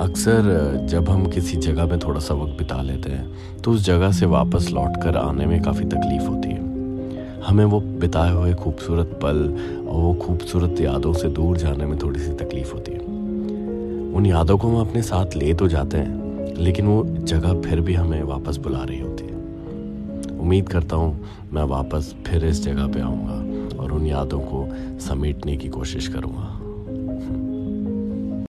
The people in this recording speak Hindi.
अक्सर जब हम किसी जगह में थोड़ा सा वक्त बिता लेते हैं तो उस जगह से वापस लौट कर आने में काफ़ी तकलीफ़ होती है। हमें वो बिताए हुए खूबसूरत पल और वो खूबसूरत यादों से दूर जाने में थोड़ी सी तकलीफ़ होती है। उन यादों को हम अपने साथ ले तो जाते हैं, लेकिन वो जगह फिर भी हमें वापस बुला रही होती है। उम्मीद करता हूँ मैं वापस फिर इस जगह पर आऊँगा और उन यादों को समेटने की कोशिश करूँगा।